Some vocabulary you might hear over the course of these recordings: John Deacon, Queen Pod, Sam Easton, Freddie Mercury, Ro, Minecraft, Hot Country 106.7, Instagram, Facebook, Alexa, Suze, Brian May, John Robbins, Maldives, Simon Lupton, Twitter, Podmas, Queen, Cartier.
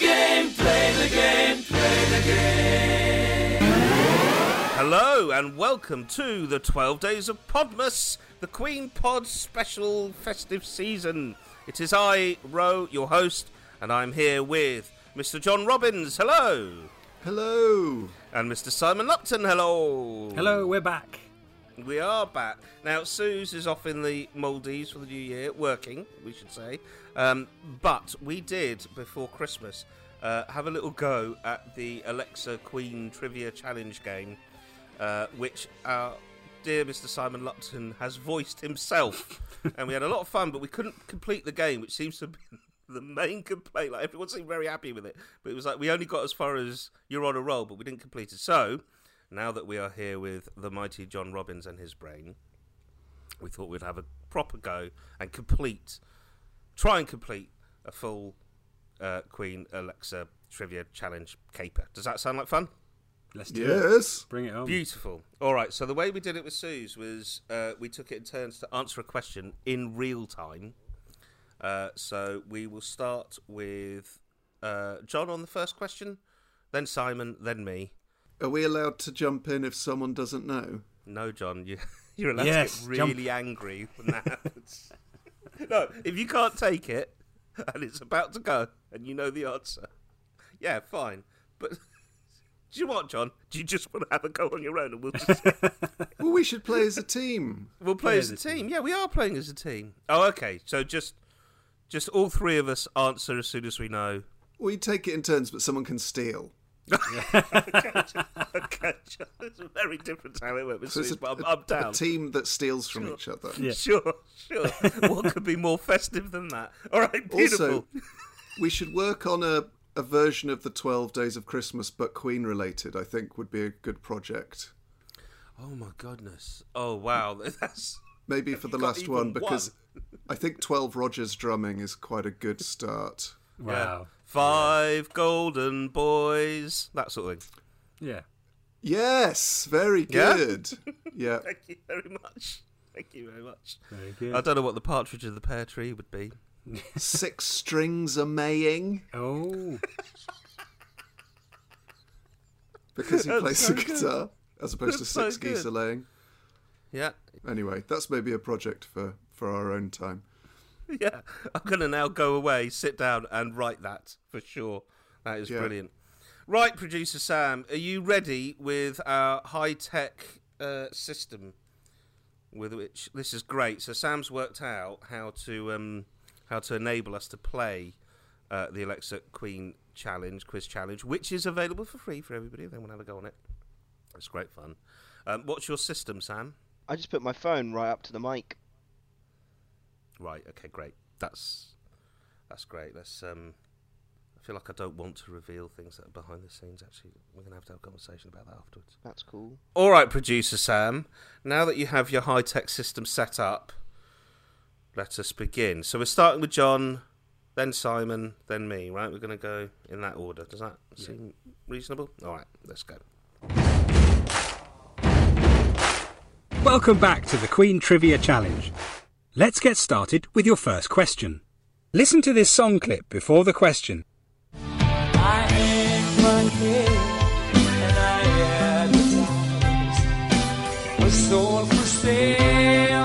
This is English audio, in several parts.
game, play the game, play the game. Hello and welcome to the 12 Days of Podmas, the Queen Pod special festive season. It is I, Ro, your host, and I'm here with Mr. John Robbins. Hello. Hello. And Mr. Simon Lupton. Hello. Hello, we're back. We are back. Now, Suze is off in the Maldives for the new year, working, we should say. But we did, before Christmas, have a little go at the Alexa Queen Trivia Challenge game, which our dear Mr. Simon Lupton has voiced himself. And we had a lot of fun, but we couldn't complete the game, which seems to be the main complaint. Like, everyone seemed very happy with it. But it was like, we only got as far as you're on a roll, but we didn't complete it. So now that we are here with the mighty John Robbins and his brain, we thought we'd have a proper go and try and complete a full Queen Alexa Trivia Challenge caper. Does that sound like fun? Let's do it. Yes. Bring it on. Beautiful. All right, so the way we did it with Suze was we took it in turns to answer a question in real time. So we will start with John on the first question, then Simon, then me. Are we allowed to jump in if someone doesn't know? No, John, you're allowed to get really angry when that happens. No, if you can't take it, and it's about to go, and you know the answer, yeah, fine. But do you want, John? Do you just want to have a go on your own? And we'll just... Well, we should play as a team. We'll play as a team. Yeah, we are playing as a team. Oh, okay. So just all three of us answer as soon as we know. We take it in turns, but someone can steal. Okay, it's a very different how it went with Suze, but I'm down. A team that steals from each other. Yeah. Sure. What could be more festive than that? All right, beautiful. Also, we should work on a version of the 12 Days of Christmas, but Queen-related, I think, would be a good project. Oh, my goodness. Oh, wow. Maybe for the last one, because I think 12 Rogers drumming is quite a good start. Wow. Yeah. 5 golden boys, that sort of thing. Yeah. Yes, very good. Yeah. Thank you very much. Very good. I don't know what the partridge of the pear tree would be. 6 strings a maying. Oh. Because he plays the guitar as opposed to 6 geese a laying. Yeah. Anyway, that's maybe a project for our own time. Yeah, I'm going to now go away, sit down and write that for sure. That is brilliant. Right, producer Sam, are you ready with our high-tech system with which this is great? So Sam's worked out how to enable us to play the Alexa Queen Quiz Challenge, which is available for free for everybody if they want to have a go on it. It's great fun. What's your system, Sam? I just put my phone right up to the mic. Right, okay, great. That's great. Let's I feel like I don't want to reveal things that are behind the scenes, actually. We're going to have a conversation about that afterwards. That's cool. All right, producer Sam, now that you have your high-tech system set up, let us begin. So we're starting with John, then Simon, then me, right? We're going to go in that order. Does that seem reasonable? All right, let's go. Welcome back to the Queen Trivia Challenge. Let's get started with your first question. Listen to this song clip before the question. I am my kid, and I had the times. Was sold for sale.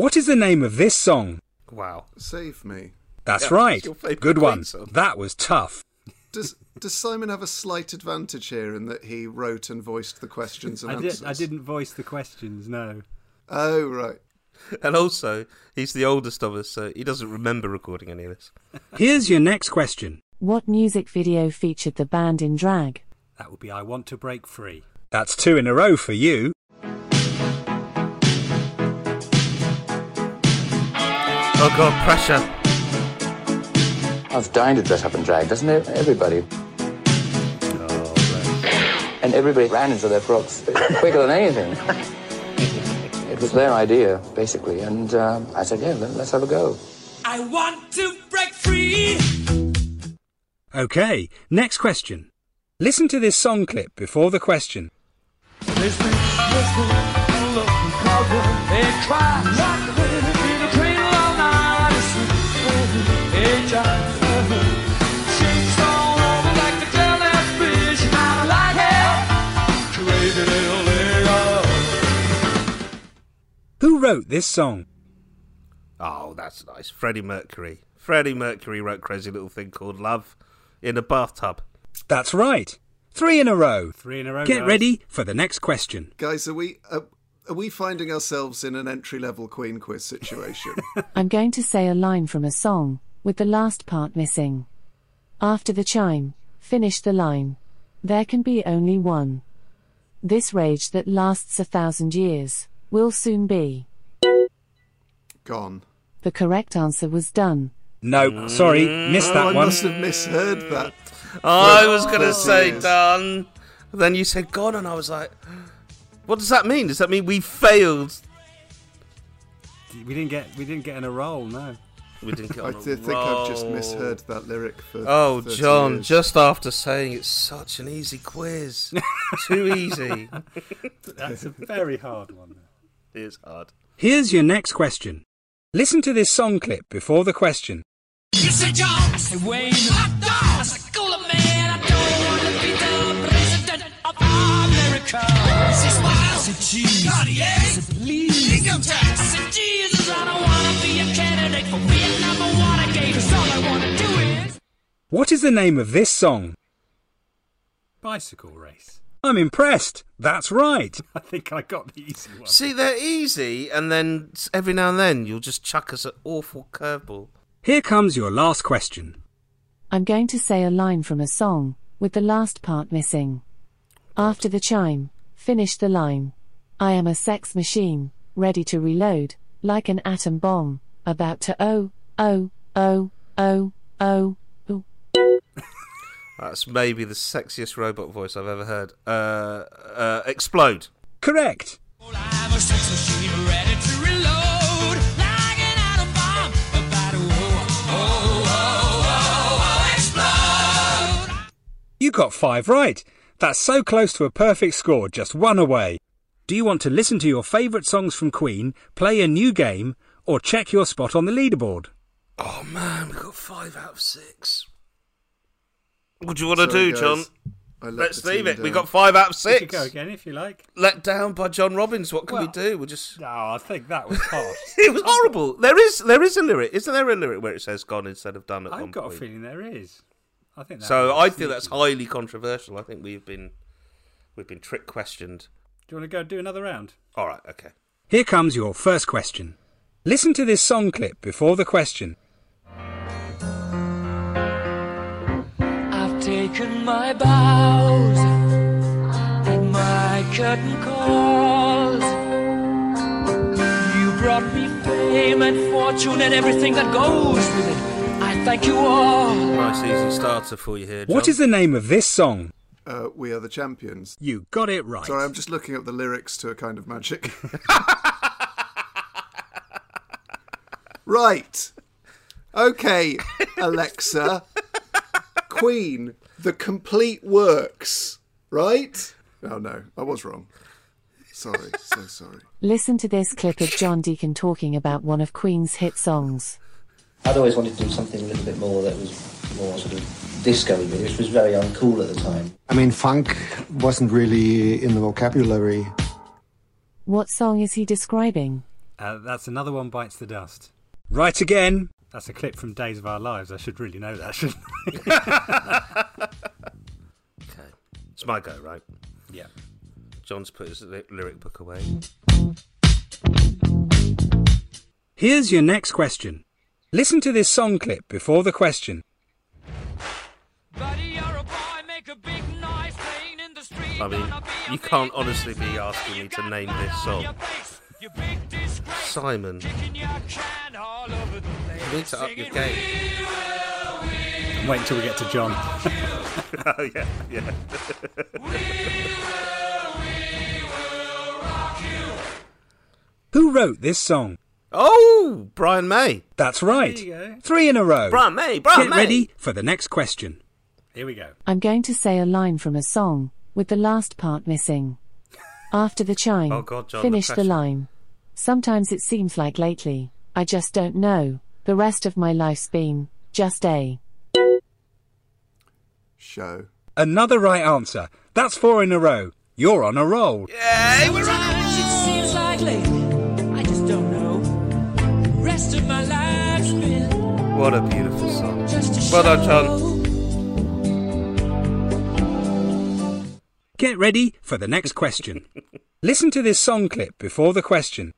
What is the name of this song? Wow. Save Me. That's right. Good one. That was tough. Does Simon have a slight advantage here in that he wrote and voiced the questions and answers? I didn't voice the questions, no. Oh, right. And also, he's the oldest of us, so he doesn't remember recording any of this. Here's your next question. What music video featured the band in drag? That would be I Want to Break Free. That's two in a row for you. Oh God, pressure. I've dined to dress up in drag, doesn't it? Everybody. Oh, right. And everybody ran into their frocks quicker than anything. It was their idea, basically, and I said, yeah, let's have a go. I want to break free. Okay, next question. Listen to this song clip before the question. Who wrote this song? Oh, that's nice. Freddie Mercury. Freddie Mercury wrote Crazy Little Thing Called Love in a bathtub. That's right. Three in a row. Three in a row. Get ready for the next question. Guys, are we finding ourselves in an entry-level Queen quiz situation? I'm going to say a line from a song, with the last part missing. After the chime, finish the line. There can be only one. This rage that lasts 1,000 years. Will soon be gone. The correct answer was done. No, sorry, missed that one. I must have misheard that. I was going to say done. Then you said gone, and I was like, what does that mean? Does that mean we failed? We didn't get in a roll, no. We didn't get on I think I've just misheard that lyric for Oh, John, years. Just after saying it's such an easy quiz. Too easy. That's a very hard one. It is hard. Here's your next question. Listen to this song clip before the question. You say John, I say Wayne, hot dog, I say cooler man, I don't want to be the president of America. I say smile, I say cheese, Cartier, I say please, income tax, I say Jesus, I don't want to be a candidate for being #1 again, because all I want to do is... What is the name of this song? Bicycle Race. I'm impressed. That's right. I think I got the easy one. See, they're easy, and then every now and then you'll just chuck us an awful curveball. Here comes your last question. I'm going to say a line from a song, with the last part missing. After the chime, finish the line. I am a sex machine, ready to reload, like an atom bomb, about to oh. That's maybe the sexiest robot voice I've ever heard. Explode. Correct. I'm a sex machine ready to reload like an atom bomb. About to explode. You got 5 right. That's so close to a perfect score, just 1 away. Do you want to listen to your favourite songs from Queen, play a new game, or check your spot on the leaderboard? Oh man, we got 5 out of 6. What do you want to do, guys, John? Let's leave it. Down. We got 5 out of 6. You can go again if you like. Let down by John Robbins. What can we do? We'll just. No, I think that was hard. It was horrible. There is a lyric. Isn't there a lyric where it says "gone" instead of "done"? I've got a feeling there is. I think. So I feel that's highly controversial. I think we've been trick questioned. Do you want to go do another round? All right. Okay. Here comes your first question. Listen to this song clip before the question. Taken my bows, my curtain calls. You brought me fame and fortune and everything that goes with it. I thank you all. Nice easy starter for you here, John. What is the name of this song? We Are the Champions. You got it right. Sorry, I'm just looking up the lyrics to A Kind of Magic. Right. Okay, Alexa. Queen, the complete works, right? Oh no, I was wrong. Sorry, so sorry. Listen to this clip of John Deacon talking about one of Queen's hit songs. I'd always wanted to do something a little bit more that was more sort of disco-y, which was very uncool at the time. I mean, funk wasn't really in the vocabulary. What song is he describing? That's Another One Bites the Dust. Right again. That's a clip from Days of Our Lives. I should really know that, shouldn't I? Okay. It's my go, right? Yeah. John's put his lyric book away. Here's your next question. Listen to this song clip before the question. I mean, you can't honestly be asking me to name this song. Simon, you need to up your game. Wait until we get to John. Oh, yeah, yeah. We will rock you. Who wrote this song? Oh, Brian May. That's right. There you go. 3 in a row. Brian May. Get ready for the next question. Here we go. I'm going to say a line from a song with the last part missing. After the chime, oh God, John, finish the line. Sometimes it seems like lately, I just don't know. The rest of my life's been just a show. Another right answer. That's 4 in a row. You're on a roll. Yeah, we're on a roll. It seems like lately, I just don't know. The rest of my life's been. What a beautiful song. Well done, John. Get ready for the next question. Listen to this song clip before the question.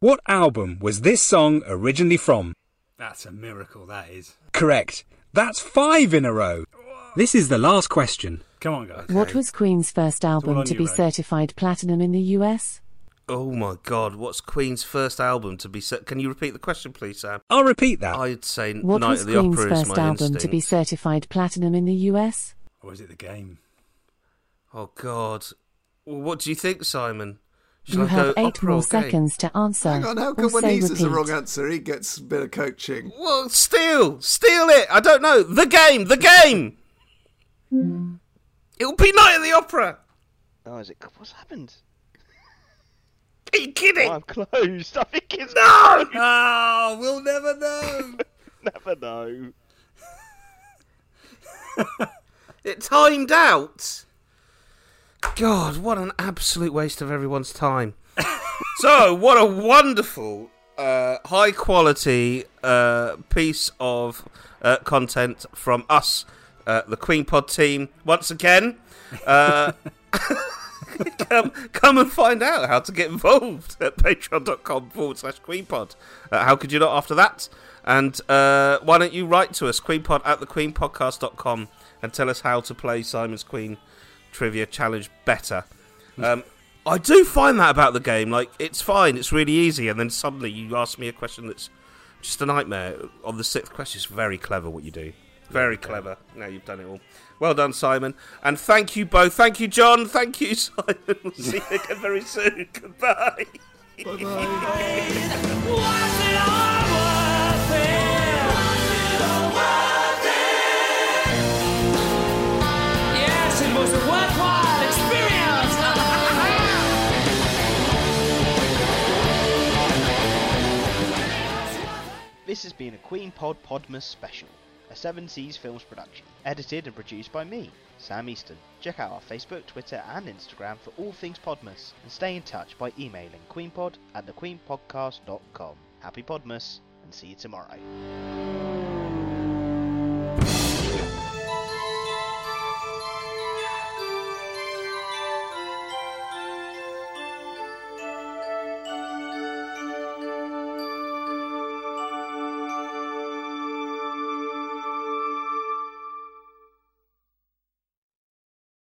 What album was this song originally from? That's a miracle, that is. Correct. That's 5 in a row. This is the last question. Come on, guys. Okay. What was Queen's first album to be certified platinum in the US? Oh, my God. What's Queen's first album to be... Can you repeat the question, please, Sam? I'll repeat that. I'd say Night at the Opera is my instinct. What was Queen's first album to be certified platinum in the US? Or was it The Game? Oh, God. Well, what do you think, Simon? You have 8 more seconds to answer. Hang on, how come when he says the wrong answer, he gets a bit of coaching? Well, steal it. I don't know. The game. It'll be Night at the Opera. Oh, is it? What's happened? Are you kidding? Oh, I'm closed. I think it's no. Oh, we'll never know. It timed out. God, what an absolute waste of everyone's time. So, what a wonderful, high-quality piece of content from us, the Queen Pod team, once again. Come and find out how to get involved at patreon.com/QueenPod. How could you not after that? And why don't you write to us, queenpod@thequeenpodcast.com, and tell us how to play Simon's Queen Trivia Challenge better. I do find that about the game, like, it's fine, it's really easy, and then suddenly you ask me a question that's just a nightmare. On the 6th question, it's very clever what you do. Very clever. Now you've done it all. Well done, Simon. And thank you both. Thank you, John. Thank you, Simon. We'll see you again very soon. Goodbye. Bye-bye. Was a worthwhile experience. This has been a Queen Pod Podmas special, a 7 Seas Films production, edited and produced by me, Sam Easton. Check out our Facebook, Twitter and Instagram for all things Podmas, and stay in touch by emailing queenpod@thequeenpodcast.com. Happy Podmas, and see you tomorrow.